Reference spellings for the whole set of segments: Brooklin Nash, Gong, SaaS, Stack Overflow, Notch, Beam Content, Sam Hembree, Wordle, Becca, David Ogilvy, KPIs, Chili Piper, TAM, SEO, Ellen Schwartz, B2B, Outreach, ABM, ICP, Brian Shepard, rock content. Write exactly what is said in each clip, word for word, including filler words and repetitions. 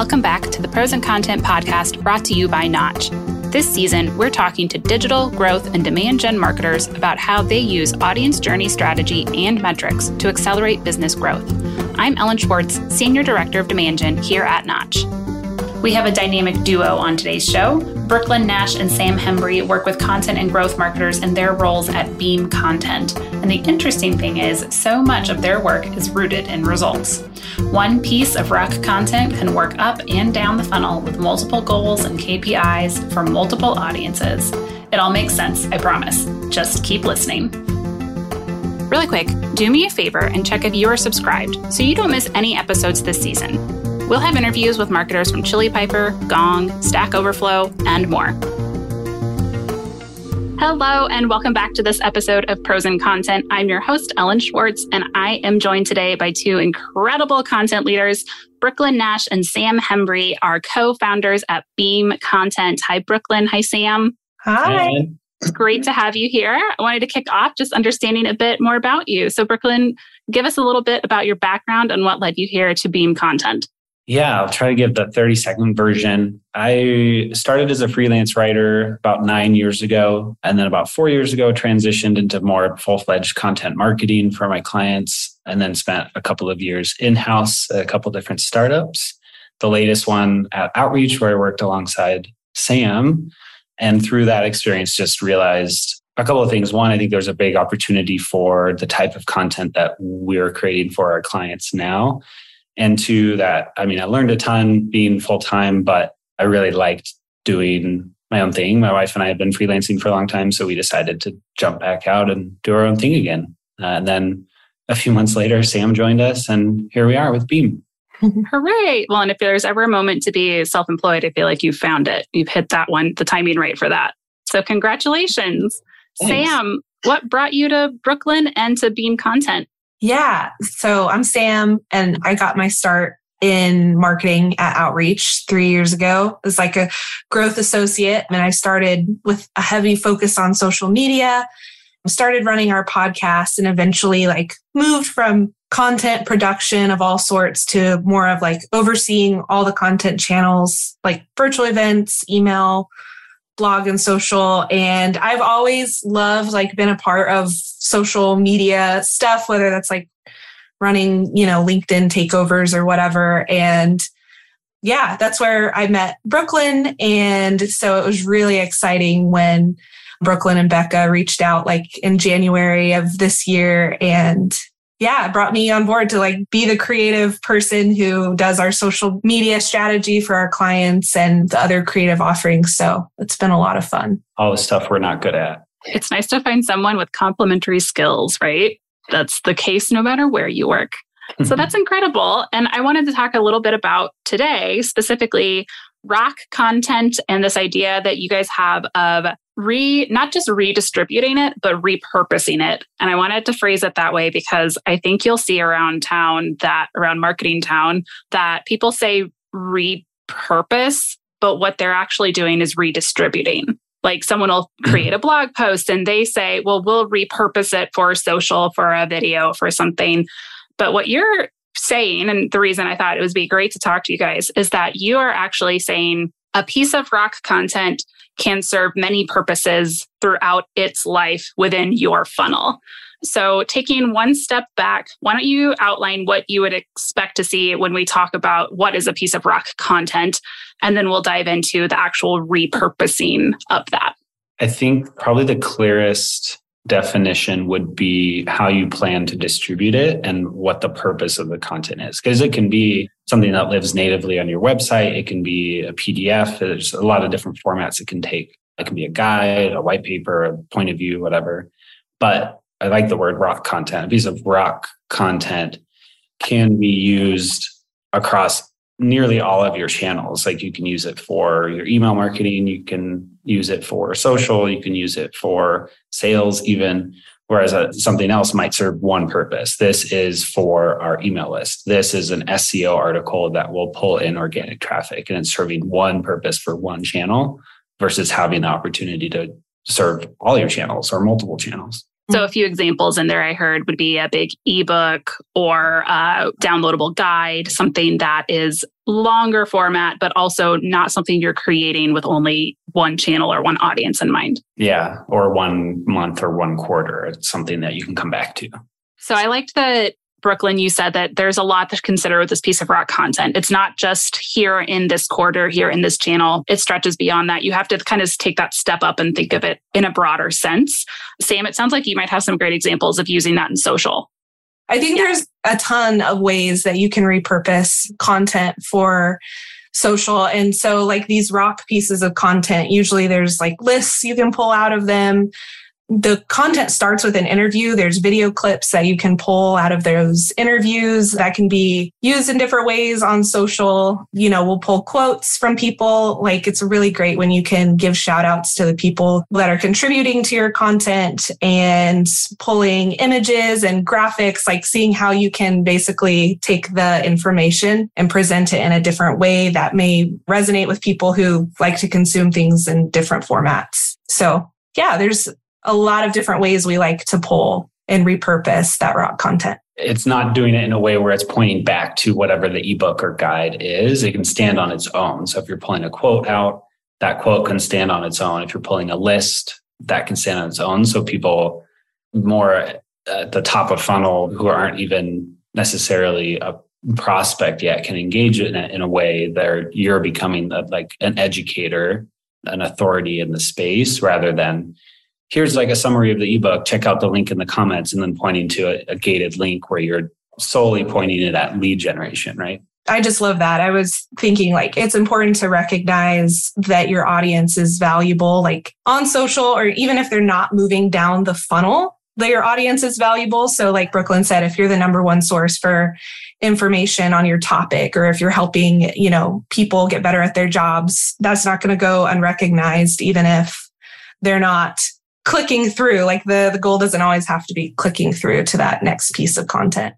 Welcome back to the Pros and Content podcast brought to you by Notch. This season, we're talking to digital, growth, and demand gen marketers about how they use audience journey strategy and metrics to accelerate business growth. I'm Ellen Schwartz, Senior Director of Demand Gen here at Notch. We have a dynamic duo on today's show. Brooklin Nash and Sam Hembree work with content and growth marketers in their roles at Beam Content. And the interesting thing is, so much of their work is rooted in results. One piece of rock content can work up and down the funnel with multiple goals and K P Is for multiple audiences. It all makes sense, I promise. Just keep listening. Really quick, do me a favor and check if you are subscribed so you don't miss any episodes this season. We'll have interviews with marketers from Chili Piper, Gong, Stack Overflow, and more. Hello, and welcome back to this episode of Pros and Content. I'm your host, Ellen Schwartz, and I am joined today by two incredible content leaders. Brooklin Nash and Sam Hembree are co-founders at Beam Content. Hi, Brooklin. Hi, Sam. Hi. Hi. It's great to have you here. I wanted to kick off just understanding a bit more about you. So, Brooklin, give us a little bit about your background and what led you here to Beam Content. Yeah, I'll try to give the thirty second version. I started as a freelance writer about nine years ago. And then about four years ago, transitioned into more full-fledged content marketing for my clients. And then spent a couple of years in-house at a couple different startups. The latest one at Outreach, where I worked alongside Sam. And through that experience, just realized a couple of things. One, I think there's a big opportunity for the type of content that we're creating for our clients now. And two, that, I mean, I learned a ton being full-time, but I really liked doing my own thing. My wife and I have been freelancing for a long time, so we decided to jump back out and do our own thing again. Uh, and then a few months later, Sam joined us, and here we are with Beam. Hooray! Well, and if there's ever a moment to be self-employed, I feel like you've found it. You've hit that one, the timing right for that. So congratulations. Thanks. Sam, what brought you to Brooklin and to Beam Content? Yeah. So I'm Sam, and I got my start in marketing at Outreach three years ago as like a growth associate. And I started with a heavy focus on social media, started running our podcast, and eventually like moved from content production of all sorts to more of like overseeing all the content channels, like virtual events, email, blog, and social. And I've always loved, like, been a part of social media stuff, whether that's like running, you know, LinkedIn takeovers or whatever. And yeah, that's where I met Brooklin. And so it was really exciting when Brooklin and Becca reached out like in January of this year. And yeah, it brought me on board to like be the creative person who does our social media strategy for our clients and the other creative offerings. So it's been a lot of fun. All the stuff we're not good at. It's nice to find someone with complementary skills, right? That's the case no matter where you work. So that's incredible. And I wanted to talk a little bit about today, specifically rock content and this idea that you guys have of re not just redistributing it, but repurposing it. And I wanted to phrase it that way because I think you'll see around town that around marketing town that people say repurpose, but what they're actually doing is redistributing. Like someone will create a blog post and they say, well, we'll repurpose it for social, for a video, for something. But what you're saying, and the reason I thought it would be great to talk to you guys, is that you are actually saying a piece of rock content can serve many purposes throughout its life within your funnel. So taking one step back, why don't you outline what you would expect to see when we talk about what is a piece of rock content, and then we'll dive into the actual repurposing of that. I think probably the clearest definition would be how you plan to distribute it and what the purpose of the content is. Because it can be something that lives natively on your website. It can be a P D F. There's a lot of different formats it can take. It can be a guide, a white paper, a point of view, whatever. But I like the word rock content. A piece of rock content can be used across nearly all of your channels. Like you can use it for your email marketing. You can use it for social, you can use it for sales even, whereas a, something else might serve one purpose. This is for our email list. This is an S E O article that will pull in organic traffic, and it's serving one purpose for one channel versus having the opportunity to serve all your channels or multiple channels. So a few examples in there I heard would be a big ebook or a downloadable guide, something that is longer format, but also not something you're creating with only one channel or one audience in mind. Yeah, or one month or one quarter. It's something that you can come back to. So I liked that, Brooklin, you said that there's a lot to consider with this piece of rock content. It's not just here in this quarter, here in this channel. It stretches beyond that. You have to kind of take that step up and think of it in a broader sense. Sam, it sounds like you might have some great examples of using that in social. I think yeah. there's a ton of ways that you can repurpose content for social. And so like these rock pieces of content, usually there's like lists you can pull out of them. The content starts with an interview. There's video clips that you can pull out of those interviews that can be used in different ways on social. You know, we'll pull quotes from people. Like it's really great when you can give shout outs to the people that are contributing to your content and pulling images and graphics, like seeing how you can basically take the information and present it in a different way that may resonate with people who like to consume things in different formats. So yeah, there's a lot of different ways we like to pull and repurpose that rock content. It's not doing it in a way where it's pointing back to whatever the ebook or guide is. It can stand on its own. So if you're pulling a quote out, that quote can stand on its own. If you're pulling a list, that can stand on its own. So people more at the top of funnel who aren't even necessarily a prospect yet can engage in it in a way that you're becoming a, like an educator, an authority in the space, rather than here's like a summary of the ebook, check out the link in the comments, and then pointing to a, a gated link where you're solely pointing to that lead generation, right? I just love that. I was thinking like, it's important to recognize that your audience is valuable, like on social, or even if they're not moving down the funnel, that your audience is valuable. So like Brooklin said, if you're the number one source for information on your topic, or if you're helping, you know, people get better at their jobs, that's not going to go unrecognized, even if they're not clicking through. Like the, the goal doesn't always have to be clicking through to that next piece of content.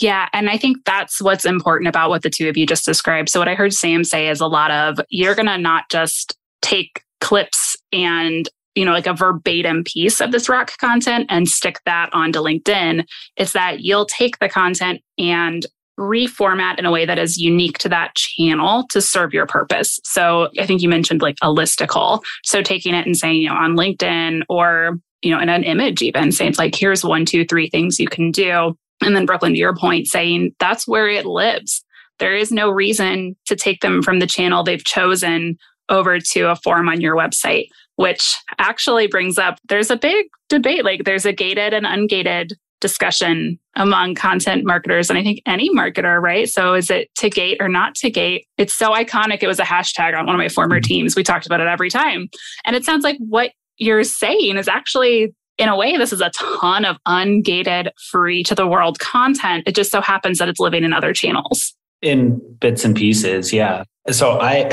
Yeah. And I think that's what's important about what the two of you just described. So what I heard Sam say is a lot of, you're going to not just take clips and, you know, like a verbatim piece of this rock content and stick that onto LinkedIn. It's that you'll take the content and reformat in a way that is unique to that channel to serve your purpose. So I think you mentioned like a listicle. So taking it and saying, you know, on LinkedIn or, you know, in an image even, saying it's like, here's one, two, three things you can do. And then Brooklin, to your point, saying that's where it lives. There is no reason to take them from the channel they've chosen over to a form on your website, which actually brings up, there's a big debate, like there's a gated and ungated discussion among content marketers, and I think any marketer, right? So is it to gate or not to gate? It's so iconic. It was a hashtag on one of my former teams. We talked about it every time. And it sounds like what you're saying is actually, in a way, this is a ton of ungated, free to the world content. It just so happens that it's living in other channels. In bits and pieces, yeah. So I,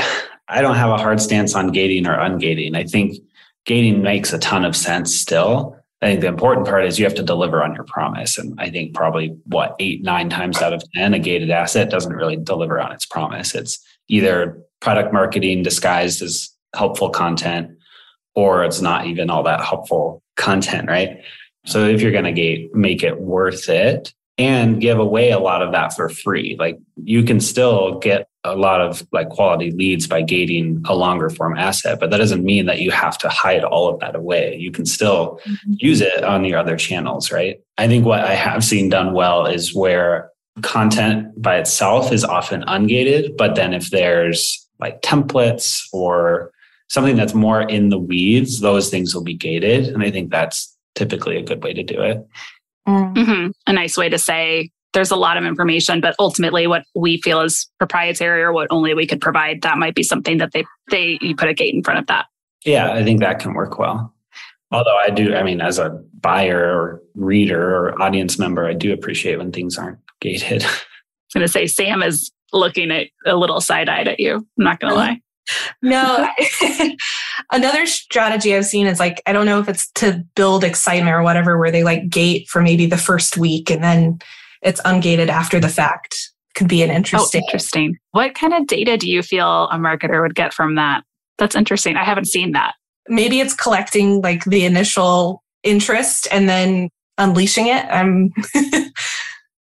I don't have a hard stance on gating or ungating. I think gating makes a ton of sense still. I think the important part is you have to deliver on your promise. And I think probably, what, eight, nine times out of ten, a gated asset doesn't really deliver on its promise. It's either product marketing disguised as helpful content, or it's not even all that helpful content, right? So if you're going to gate, make it worth it and give away a lot of that for free. Like you can still get a lot of like quality leads by gating a longer form asset, but that doesn't mean that you have to hide all of that away. You can still mm-hmm. use it on your other channels, right? I think what I have seen done well is where content by itself is often ungated, but then if there's like templates or something that's more in the weeds, those things will be gated. And I think that's typically a good way to do it. Mm-hmm. A nice way to say, there's a lot of information, but ultimately what we feel is proprietary or what only we could provide, that might be something that they, they you put a gate in front of that. Yeah, I think that can work well. Although I do, I mean, as a buyer or reader or audience member, I do appreciate when things aren't gated. I was going to say, Sam is looking at a little side-eyed at you. I'm not going to lie. No. Another strategy I've seen is like, I don't know if it's to build excitement or whatever, where they like gate for maybe the first week and then it's ungated after the fact. Could be an interesting. Oh, interesting. What kind of data do you feel a marketer would get from that? That's interesting. I haven't seen that. Maybe it's collecting like the initial interest and then unleashing it, I'm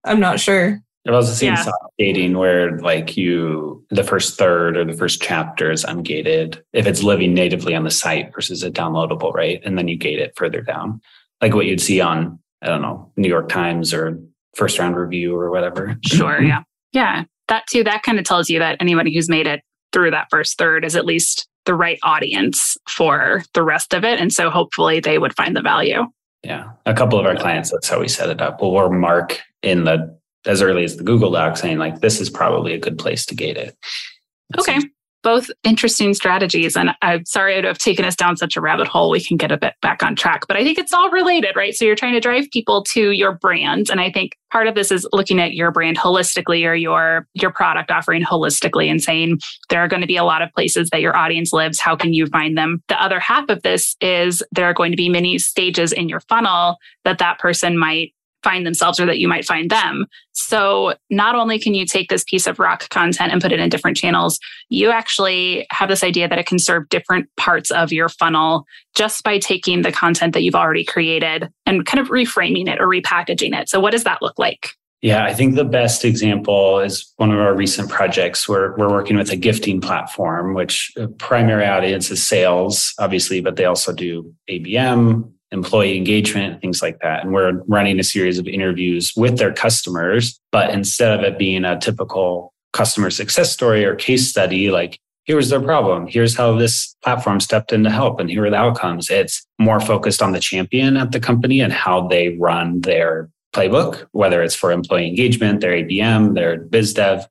I'm not sure. I've also seen yeah. soft dating where like you, the first third or the first chapter is ungated if it's living natively on the site versus a downloadable, right? And then you gate it further down, like what you'd see on, I don't know, New York Times or First Round Review or whatever. Sure. Yeah. Yeah. That too, that kind of tells you that anybody who's made it through that first third is at least the right audience for the rest of it. And so hopefully they would find the value. Yeah. A couple of our clients, that's how we set it up. We'll, we'll mark in the, as early as the Google Doc saying like, this is probably a good place to gate it. That okay. Seems- Both interesting strategies. And I'm sorry to have taken us down such a rabbit hole. We can get a bit back on track, but I think it's all related, right? So you're trying to drive people to your brand. And I think part of this is looking at your brand holistically or your, your product offering holistically and saying there are going to be a lot of places that your audience lives. How can you find them? The other half of this is there are going to be many stages in your funnel that that person might find themselves or that you might find them. So not only can you take this piece of rock content and put it in different channels, you actually have this idea that it can serve different parts of your funnel just by taking the content that you've already created and kind of reframing it or repackaging it. So what does that look like? Yeah, I think the best example is one of our recent projects where we're working with a gifting platform, which primary audience is sales, obviously, but they also do A B M, employee engagement, things like that. And we're running a series of interviews with their customers, but instead of it being a typical customer success story or case study, like here's their problem, here's how this platform stepped in to help, and here are the outcomes. It's more focused on the champion at the company and how they run their playbook, whether it's for employee engagement, their A B M, their biz dev.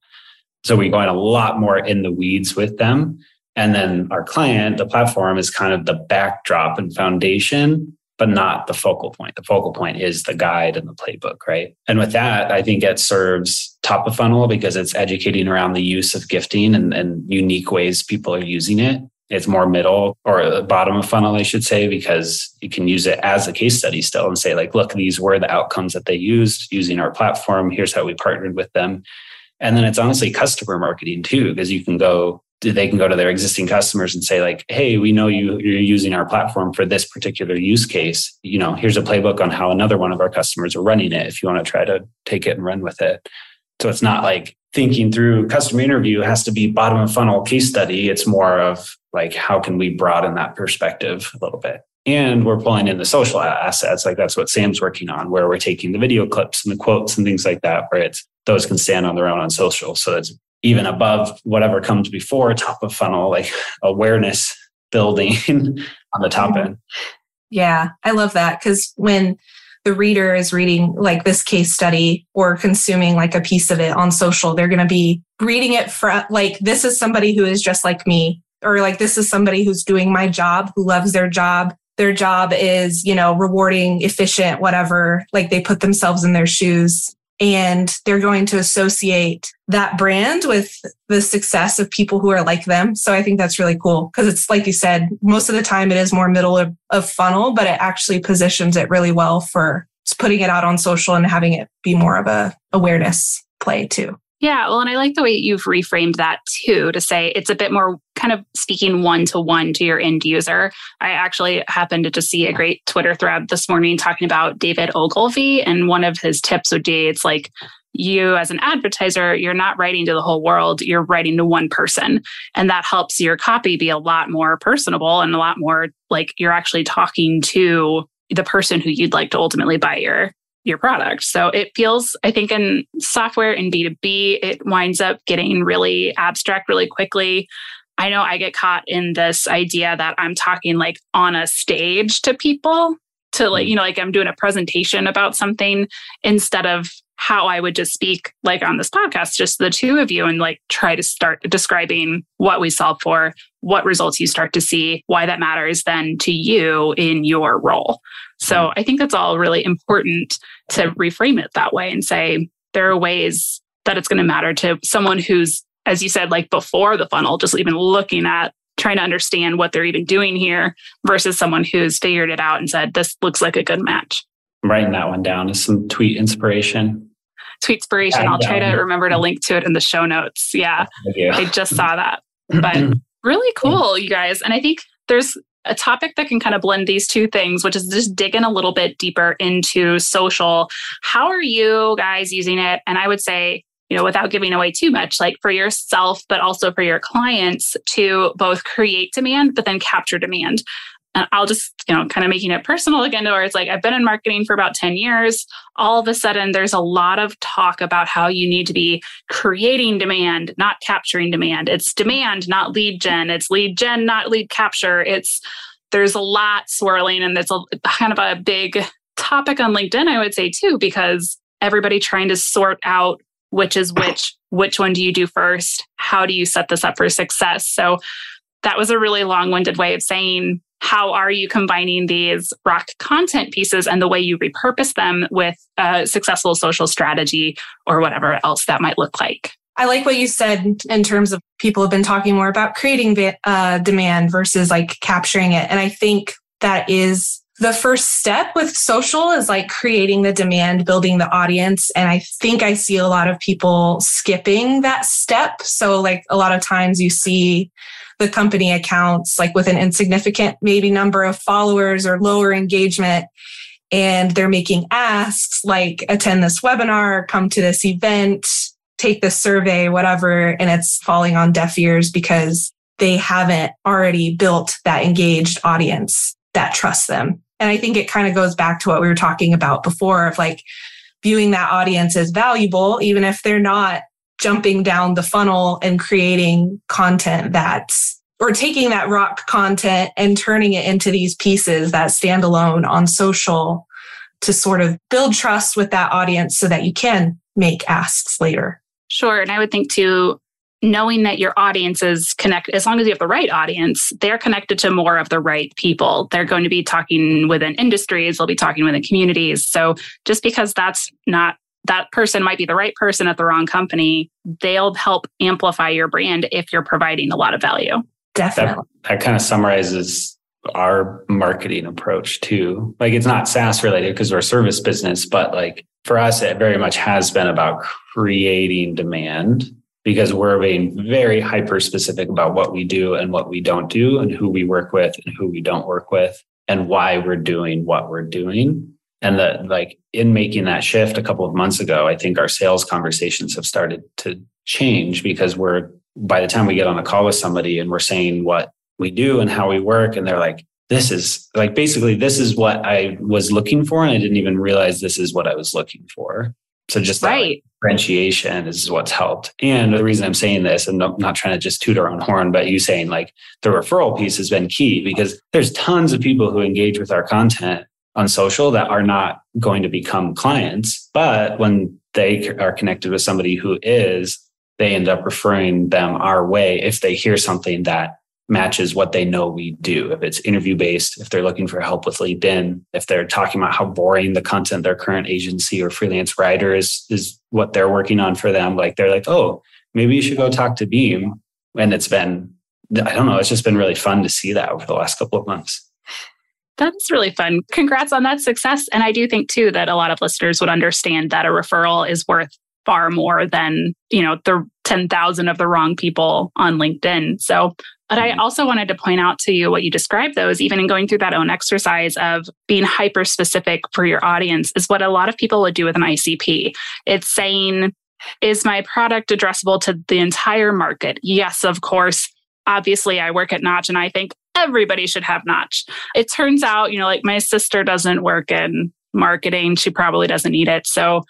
So we're going a lot more in the weeds with them. And then our client, the platform, is kind of the backdrop and foundation, but not the focal point. The focal point is the guide and the playbook, right? And with that, I think it serves top of funnel because it's educating around the use of gifting and, and unique ways people are using it. It's more middle or bottom of funnel, I should say, because you can use it as a case study still and say like, look, these were the outcomes that they used using our platform. Here's how we partnered with them. And then it's honestly customer marketing too, because you can go they can go to their existing customers and say like, hey, we know you, you're using our platform for this particular use case. You know, here's a playbook on how another one of our customers are running it if you want to try to take it and run with it. So it's not like thinking through customer interview has to be bottom of funnel case study. It's more of like, how can we broaden that perspective a little bit? And we're pulling in the social assets. Like that's what Sam's working on, where we're taking the video clips and the quotes and things like that, where it's those can stand on their own on social. So it's even above whatever comes before top of funnel, like awareness building on the top end. Yeah, I love that. Because when the reader is reading like this case study or consuming like a piece of it on social, they're going to be reading it from like, this is somebody who is just like me, or like, this is somebody who's doing my job, who loves their job. Their job is, you know, rewarding, efficient, whatever, like they put themselves in their shoes. And they're going to associate that brand with the success of people who are like them. So I think that's really cool because it's like you said, most of the time it is more middle of, of funnel, but it actually positions it really well for putting it out on social and having it be more of a awareness play too. Yeah. Well, and I like the way you've reframed that too, to say it's a bit more kind of speaking one-to-one to your end user. I actually happened to just see a great Twitter thread this morning talking about David Ogilvy. And one of his tips would be, it's like you as an advertiser, you're not writing to the whole world, you're writing to one person. And that helps your copy be a lot more personable and a lot more like you're actually talking to the person who you'd like to ultimately buy your your product. So it feels, I think in software and B two B, it winds up getting really abstract really quickly. I know I get caught in this idea that I'm talking like on a stage to people to like, you know, like I'm doing a presentation about something instead of how I would just speak like on this podcast, just the two of you and like try to start describing what we solve for, what results you start to see, why that matters then to you in your role. So I think that's all really important to reframe it that way and say there are ways that it's going to matter to someone who's, as you said, like before the funnel, just even looking at trying to understand what they're even doing here versus someone who's figured it out and said, this looks like a good match. I'm writing that one down as some tweet inspiration. Tweet inspiration. I'll try to remember to link to it in the show notes. Yeah, I just saw that. But really cool, you guys. And I think there's a topic that can kind of blend these two things, which is just digging a little bit deeper into social. How are you guys using it? And I would say, you know, without giving away too much, like for yourself, but also for your clients to both create demand, but then capture demand. And I'll just, you know, kind of making it personal again, where it's like, I've been in marketing for about ten years. All of a sudden, there's a lot of talk about how you need to be creating demand, not capturing demand. It's demand, not lead gen. It's lead gen, not lead capture. It's, there's a lot swirling, and that's a kind of a big topic on LinkedIn, I would say too, because everybody trying to sort out which is which, which one do you do first? How do you set this up for success? So that was a really long-winded way of saying, how are you combining these rock content pieces and the way you repurpose them with a successful social strategy or whatever else that might look like? I like what you said in terms of people have been talking more about creating uh, demand versus like capturing it. And I think that is the first step with social, is like creating the demand, building the audience. And I think I see a lot of people skipping that step. So like a lot of times you see the company accounts like with an insignificant maybe number of followers or lower engagement, and they're making asks like attend this webinar, come to this event, take this survey, whatever. And it's falling on deaf ears because they haven't already built that engaged audience that trusts them. And I think it kind of goes back to what we were talking about before of like viewing that audience as valuable, even if they're not jumping down the funnel and creating content that's, or taking that rock content and turning it into these pieces that stand alone on social to sort of build trust with that audience so that you can make asks later. Sure. And I would think too, knowing that your audience is connected, as long as you have the right audience, they're connected to more of the right people. They're going to be talking within industries, they'll be talking within communities. So just because that's not that person might be the right person at the wrong company, they'll help amplify your brand if you're providing a lot of value. Definitely. That, that kind of summarizes our marketing approach too. Like it's not SaaS related because we're a service business, but like for us, it very much has been about creating demand because we're being very hyper-specific about what we do and what we don't do and who we work with and who we don't work with and why we're doing what we're doing. And that, like, in making that shift a couple of months ago, I think our sales conversations have started to change because we're, by the time we get on a call with somebody and we're saying what we do and how we work, and they're like, this is like, basically, this is what I was looking for. And I didn't even realize this is what I was looking for. So just that right. differentiation is what's helped. And the reason I'm saying this, and I'm not trying to just toot our own horn, but you saying like the referral piece has been key because there's tons of people who engage with our content on social that are not going to become clients. But when they are connected with somebody who is, they end up referring them our way if they hear something that matches what they know we do. If it's interview-based, if they're looking for help with LinkedIn, if they're talking about how boring the content their current agency or freelance writer is, is what they're working on for them. Like they're like, oh, maybe you should go talk to Beam. And it's been, I don't know, it's just been really fun to see that over the last couple of months. That's really fun. Congrats on that success. And I do think too that a lot of listeners would understand that a referral is worth far more than, you know, the ten thousand of the wrong people on LinkedIn. So, but I also wanted to point out to you what you described those, even in going through that own exercise of being hyper specific for your audience, is what a lot of people would do with an I C P. It's saying, is my product addressable to the entire market? Yes, of course. Obviously, I work at Notch and I think everybody should have Notch. It turns out, you know, like my sister doesn't work in marketing. She probably doesn't need it. So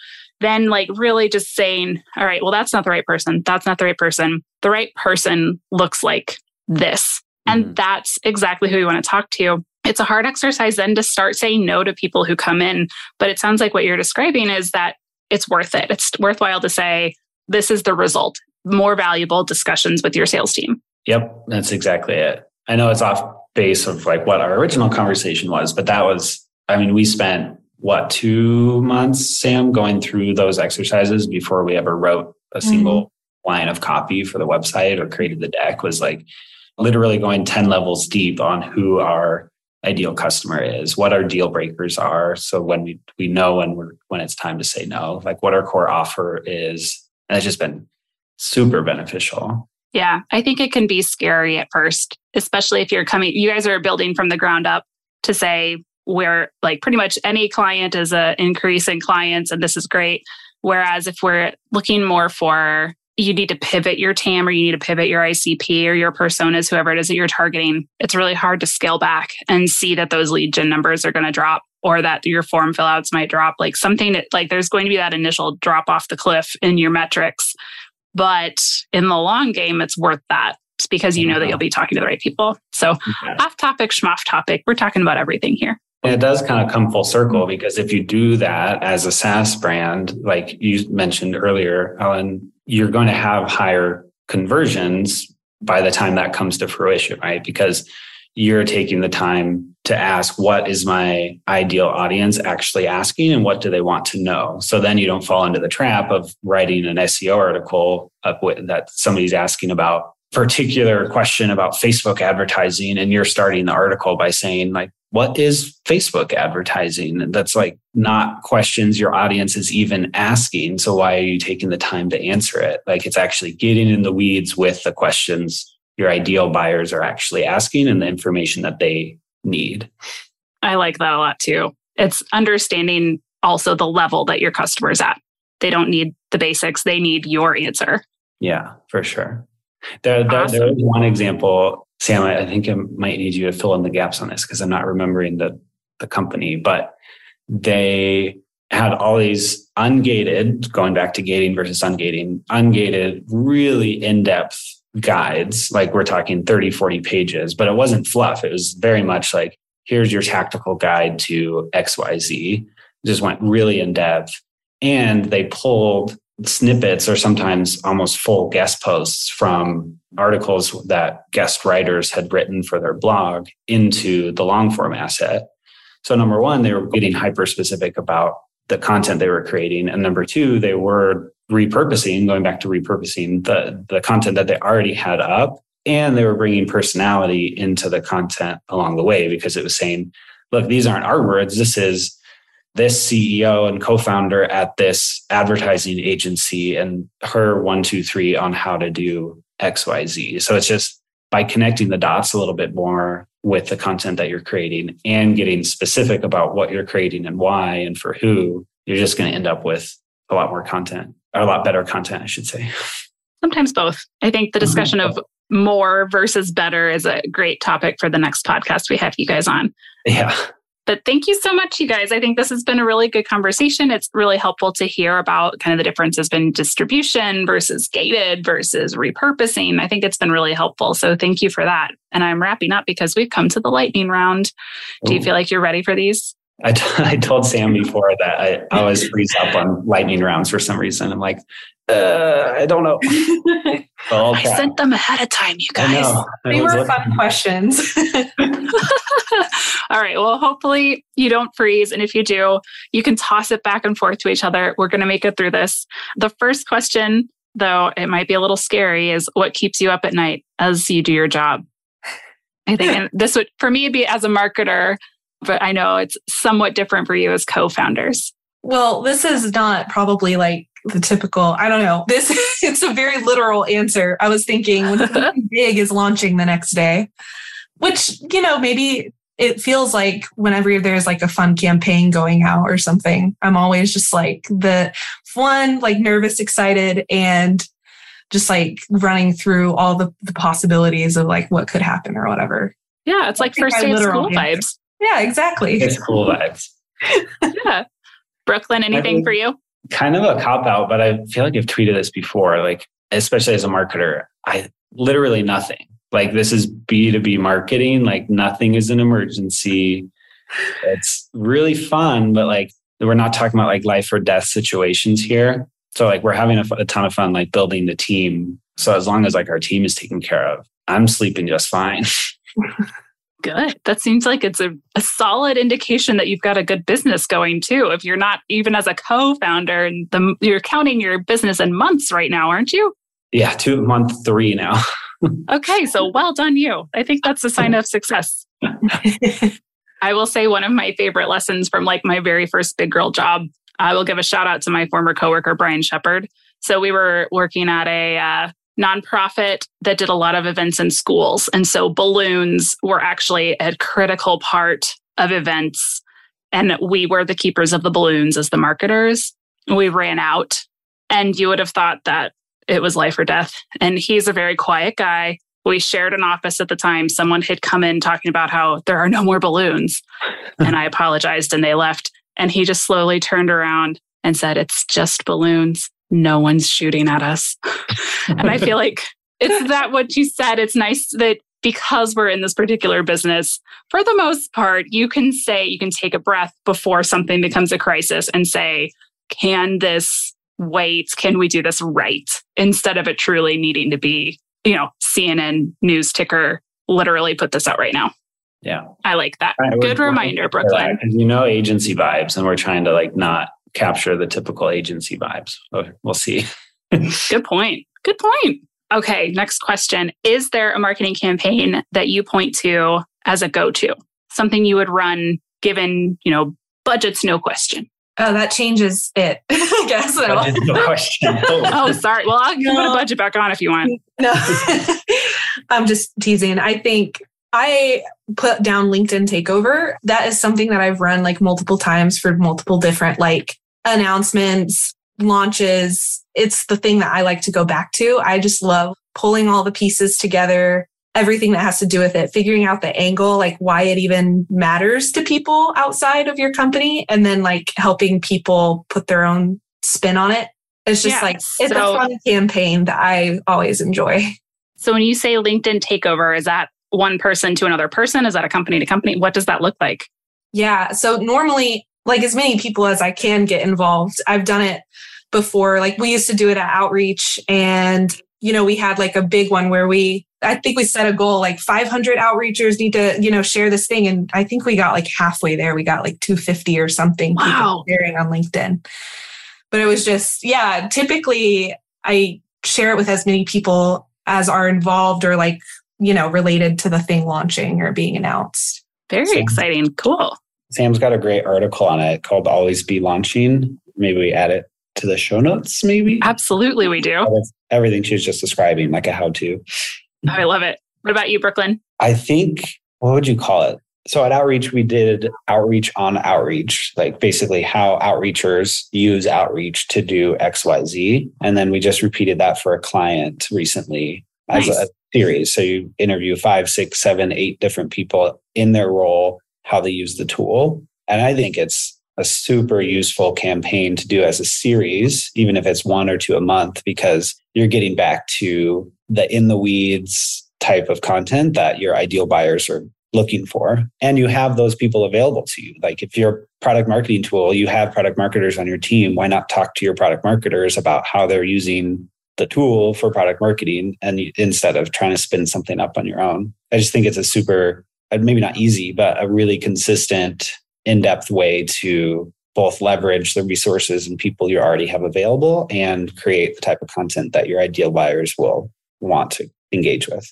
then like really just saying, all right, well, that's not the right person. That's not the right person. The right person looks like this. Mm-hmm. And that's exactly who we want to talk to. It's a hard exercise then to start saying no to people who come in. But it sounds like what you're describing is that it's worth it. It's worthwhile to say, this is the result. More valuable discussions with your sales team. Yep, that's exactly it. I know it's off base of like what our original conversation was, but that was, I mean, we spent what, two months, Sam, going through those exercises before we ever wrote a mm-hmm. single line of copy for the website or created the deck, was like literally going ten levels deep on who our ideal customer is, what our deal breakers are. So when we, we know when we're, when it's time to say no, like what our core offer is. And it's just been super beneficial. Yeah, I think it can be scary at first, especially if you're coming, you guys are building from the ground up to say where like pretty much any client is an increase in clients and this is great. Whereas if we're looking more for, you need to pivot your T A M or you need to pivot your I C P or your personas, whoever it is that you're targeting, it's really hard to scale back and see that those lead gen numbers are going to drop or that your form fill outs might drop. Like something that like there's going to be that initial drop off the cliff in your metrics. But in the long game, it's worth that. It's because you know that you'll be talking to the right people. So yeah. Off topic, schmoff topic, we're talking about everything here. And it does kind of come full circle because if you do that as a SaaS brand, like you mentioned earlier, Ellen, you're going to have higher conversions by the time that comes to fruition, right? Because you're taking the time to ask, what is my ideal audience actually asking and what do they want to know? So then you don't fall into the trap of writing an S E O article up with, that somebody's asking about particular question about Facebook advertising and you're starting the article by saying like, what is Facebook advertising? That's like not questions your audience is even asking. So why are you taking the time to answer it? Like it's actually getting in the weeds with the questions your ideal buyers are actually asking and the information that they need. I like that a lot too. It's understanding also the level that your customer's at. They don't need the basics. They need your answer. Yeah, for sure. There, there, awesome. There is one example, Sam, I think I might need you to fill in the gaps on this because I'm not remembering the, the company, but they had all these ungated, going back to gating versus ungating, ungated, really in-depth guides, like we're talking thirty, forty pages, but it wasn't fluff. It was very much like, here's your tactical guide to X Y Z. Just went really in-depth. And they pulled snippets or sometimes almost full guest posts from articles that guest writers had written for their blog into the long form asset. So number one, they were getting hyper specific about the content they were creating. And number two, they were repurposing, going back to repurposing the, the content that they already had up. And they were bringing personality into the content along the way because it was saying, look, these aren't our words. This is this C E O and co-founder at this advertising agency and her one, two, three on how to do X, Y, Z. So it's just by connecting the dots a little bit more with the content that you're creating and getting specific about what you're creating and why and for who, you're just going to end up with a lot more content, or a lot better content, I should say. Sometimes both. I think the discussion mm-hmm. of more versus better is a great topic for the next podcast we have you guys on. Yeah. But thank you so much, you guys. I think this has been a really good conversation. It's really helpful to hear about kind of the differences in distribution versus gated versus repurposing. I think it's been really helpful. So thank you for that. And I'm wrapping up because we've come to the lightning round. Do you feel like you're ready for these? I, t- I told Sam before that I always freeze up on lightning rounds for some reason. I'm like, uh, I don't know. Oh, okay. I sent them ahead of time, you guys. They were fun questions. All right. Well, hopefully you don't freeze. And if you do, you can toss it back and forth to each other. We're going to make it through this. The first question, though, it might be a little scary, is what keeps you up at night as you do your job? I think and this would, for me, be as a marketer, but I know it's somewhat different for you as co-founders. Well, this is not probably like the typical, I don't know. This it's a very literal answer. I was thinking when something big is launching the next day, which, you know, maybe it feels like whenever there's like a fun campaign going out or something, I'm always just like the one, like nervous, excited, and just like running through all the, the possibilities of like what could happen or whatever. Yeah, it's like first day of school vibes. Yeah, exactly. It's cool vibes. Yeah. Brooklin, anything I mean, for you? Kind of a cop-out, but I feel like I've tweeted this before, like, especially as a marketer, I literally nothing. Like this is B two B marketing. Like nothing is an emergency. It's really fun, but like we're not talking about like life or death situations here. So like we're having a, a ton of fun, like building the team. So as long as like our team is taken care of, I'm sleeping just fine. Good. That seems like it's a, a solid indication that you've got a good business going too. If you're not even as a co-founder, and the, you're counting your business in months right now, aren't you? Yeah, two month three now. Okay, so well done you. I think that's a sign of success. I will say one of my favorite lessons from like my very first big girl job, I will give a shout out to my former coworker, Brian Shepard. So we were working at a uh, nonprofit that did a lot of events in schools. And so balloons were actually a critical part of events. And we were the keepers of the balloons as the marketers. We ran out and you would have thought that it was life or death. And he's a very quiet guy. We shared an office at the time. Someone had come in talking about how there are no more balloons. And I apologized and they left. And he just slowly turned around and said, "It's just balloons. No one's shooting at us." And I feel like it's that what you said. It's nice that because we're in this particular business, for the most part, you can say, you can take a breath before something becomes a crisis and say, can this wait? Can we do this right? Instead of it truly needing to be, you know, C N N news ticker, literally put this out right now. Yeah. I like that. Right, Good reminder, Brooklin. Because you know agency vibes, and we're trying to like not capture the typical agency vibes. So we'll see. Good point. Good point. Okay, next question. Is there a marketing campaign that you point to as a go-to? Something you would run given, you know, budget's no question. Oh, that changes it, I guess. Budget's no question. Oh, sorry. Well, I'll no. put a budget back on if you want. No, I'm just teasing. I think I put down LinkedIn Takeover. That is something that I've run like multiple times for multiple different like announcements, launches. It's the thing that I like to go back to. I just love pulling all the pieces together, everything that has to do with it, figuring out the angle, like why it even matters to people outside of your company, and then like helping people put their own spin on it. It's just yeah, like, it's so, a fun campaign that I always enjoy. So when you say LinkedIn Takeover, is that one person to another person? Is that a company to company? What does that look like? Yeah. So normally, like as many people as I can get involved. I've done it before. Like we used to do it at Outreach, and you know, we had like a big one where we, I think we set a goal like five hundred outreachers need to, you know, share this thing. And I think we got like halfway there. We got like two hundred fifty or something. Wow. People sharing on LinkedIn. But it was just, yeah, typically I share it with as many people as are involved or like, you know, related to the thing launching or being announced. Very so, exciting. Cool. Sam's got a great article on it called Always Be Launching. Maybe we add it to the show notes, maybe? Absolutely, we do. Everything she was just describing, like a how-to. Oh, I love it. What about you, Brooklin? I think, what would you call it? So at Outreach, we did outreach on outreach, like basically how outreachers use outreach to do X, Y, Z. And then we just repeated that for a client recently as nice. a series. So you interview five, six, seven, eight different people in their role, how they use the tool. And I think it's a super useful campaign to do as a series, even if it's one or two a month, because you're getting back to the in the weeds type of content that your ideal buyers are looking for. And you have those people available to you. Like if you're a product marketing tool, you have product marketers on your team. Why not talk to your product marketers about how they're using the tool for product marketing, and you, instead of trying to spin something up on your own? I just think it's a super, maybe not easy, but a really consistent, in-depth way to both leverage the resources and people you already have available and create the type of content that your ideal buyers will want to engage with.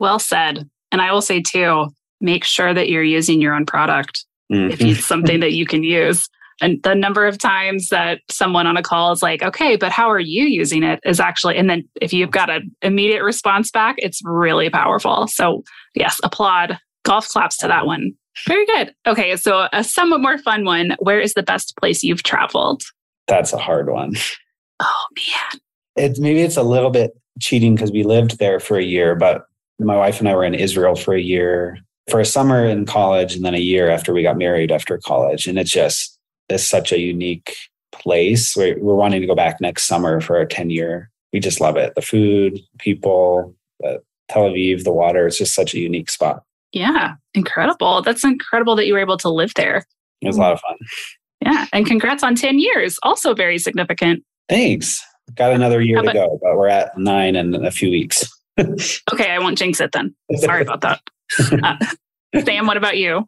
Well said. And I will say too, make sure that you're using your own product. Mm-hmm. If it's something that you can use. And the number of times that someone on a call is like, okay, but how are you using it is actually, and then if you've got an immediate response back, it's really powerful. So yes, applaud, golf claps to that one. Very good. Okay, so a somewhat more fun one. Where is the best place you've traveled? That's a hard one. Oh, man. It's, maybe it's a little bit cheating because we lived there for a year, but my wife and I were in Israel for a year, for a summer in college, and then a year after we got married after college. And it's just it's such a unique place. We're, we're wanting to go back next summer for our ten-year. We just love it. The food, people, the Tel Aviv, the water. It's just such a unique spot. Yeah, incredible. That's incredible that you were able to live there. It was a lot of fun. Yeah, and congrats on ten years. Also very significant. Thanks. Got another year to go, but we're at nine in a few weeks. Okay, I won't jinx it then. Sorry about that. Uh, Sam, what about you?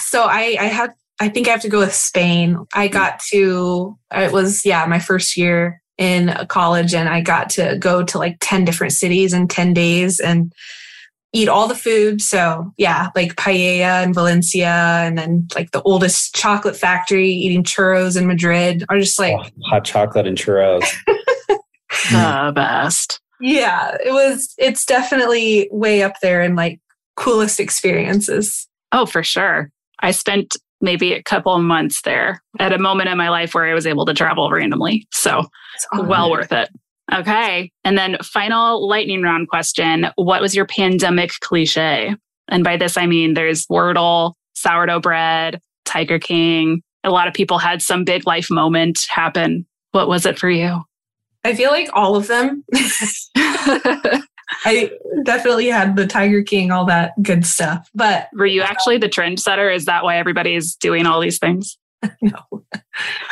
So I, I had, I think I have to go with Spain. I got to, it was, yeah, my first year in college, and I got to go to like ten different cities in ten days and eat all the food. So yeah, like paella in Valencia, and then like the oldest chocolate factory, eating churros in Madrid, are just like oh, hot chocolate and churros. The best. Yeah, it was, it's definitely way up there in like coolest experiences. Oh, for sure. I spent maybe a couple months there at a moment in my life where I was able to travel randomly. So awesome. Well worth it. Okay. And then final lightning round question. What was your pandemic cliche? And by this, I mean, there's Wordle, sourdough bread, Tiger King. A lot of people had some big life moment happen. What was it for you? I feel like all of them. I definitely had the Tiger King, all that good stuff. But were you actually the trendsetter? Is that why everybody's doing all these things? No.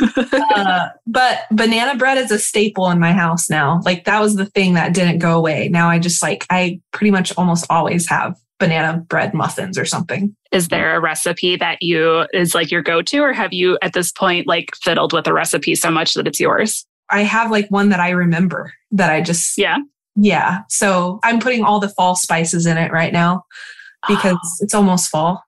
uh, but banana bread is a staple in my house now. Like that was the thing that didn't go away. Now I just like, I pretty much almost always have banana bread muffins or something. Is there a recipe that you is like your go-to, or have you at this point like fiddled with a recipe so much that it's yours? I have like one that I remember that I just... Yeah. Yeah. So I'm putting all the fall spices in it right now because oh. it's almost fall.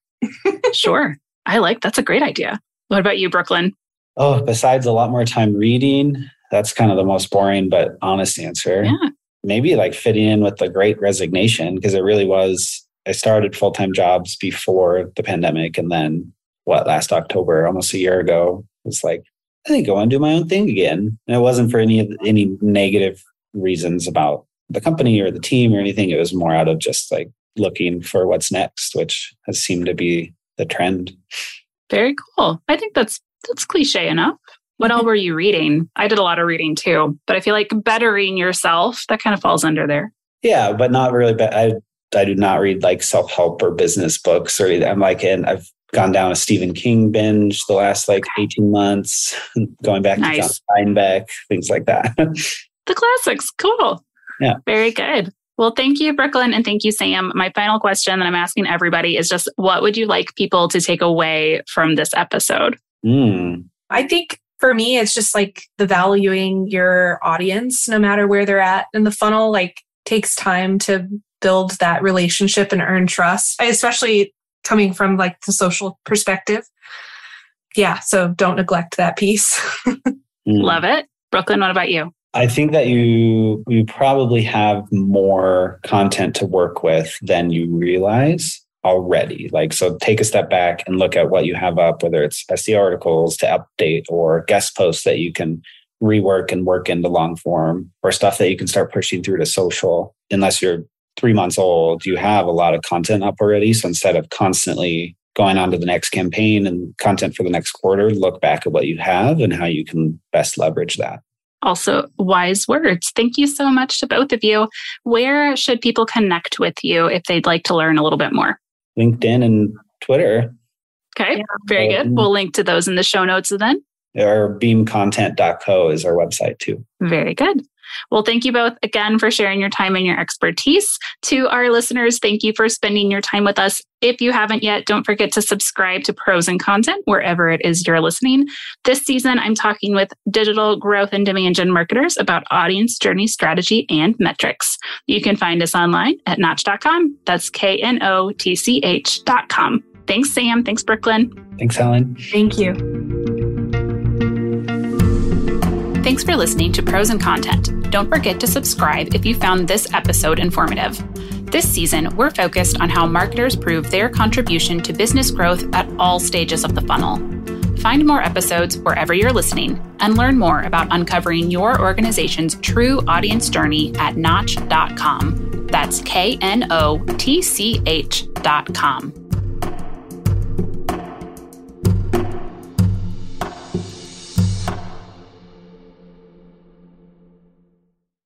Sure. I like, that's a great idea. What about you, Brooklin? Oh, besides a lot more time reading, that's kind of the most boring but honest answer. Yeah. Maybe like fitting in with the Great Resignation, because it really was, I started full-time jobs before the pandemic. And then what, last October, almost a year ago, was like, I think I want to do my own thing again. And it wasn't for any any negative reasons about the company or the team or anything. It was more out of just like looking for what's next, which has seemed to be the trend. Very cool. I think that's that's cliche enough. What all were you reading? I did a lot of reading too, but I feel like bettering yourself, that kind of falls under there. Yeah, but not really. Be- I I do not read like self-help or business books or anything. I'm like, and I've gone down a Stephen King binge the last like eighteen months, going back nice. to John Steinbeck, things like that. The classics. Cool. Yeah. Very good. Well, thank you, Brooklin. And thank you, Sam. My final question that I'm asking everybody is just, what would you like people to take away from this episode? Mm. I think for me, it's just like the valuing your audience, no matter where they're at in the funnel, like takes time to build that relationship and earn trust, especially coming from like the social perspective. Yeah. So don't neglect that piece. mm. Love it. Brooklin, what about you? I think that you you probably have more content to work with than you realize already. Like, so take a step back and look at what you have up, whether it's S E O articles to update or guest posts that you can rework and work into long form, or stuff that you can start pushing through to social. Unless you're three months old, you have a lot of content up already. So instead of constantly going on to the next campaign and content for the next quarter, look back at what you have and how you can best leverage that. Also, wise words. Thank you so much to both of you. Where should people connect with you if they'd like to learn a little bit more? LinkedIn and Twitter. Okay, yeah. Very good. We'll link to those in the show notes then. Our beam content dot co is our website too. Very good. Well, thank you both again for sharing your time and your expertise. To our listeners, thank you for spending your time with us. If you haven't yet, don't forget to subscribe to Pros and Content wherever it is you're listening. This season, I'm talking with digital growth and demand gen marketers about audience journey strategy and metrics. You can find us online at notch dot com. That's K N O T C H dot com. Thanks, Sam. Thanks, Brooklin. Thanks, Ellen. Thank you. Thanks for listening to Pros and Content. Don't forget to subscribe if you found this episode informative. This season, we're focused on how marketers prove their contribution to business growth at all stages of the funnel. Find more episodes wherever you're listening and learn more about uncovering your organization's true audience journey at notch dot com. That's K N O T C H dot com.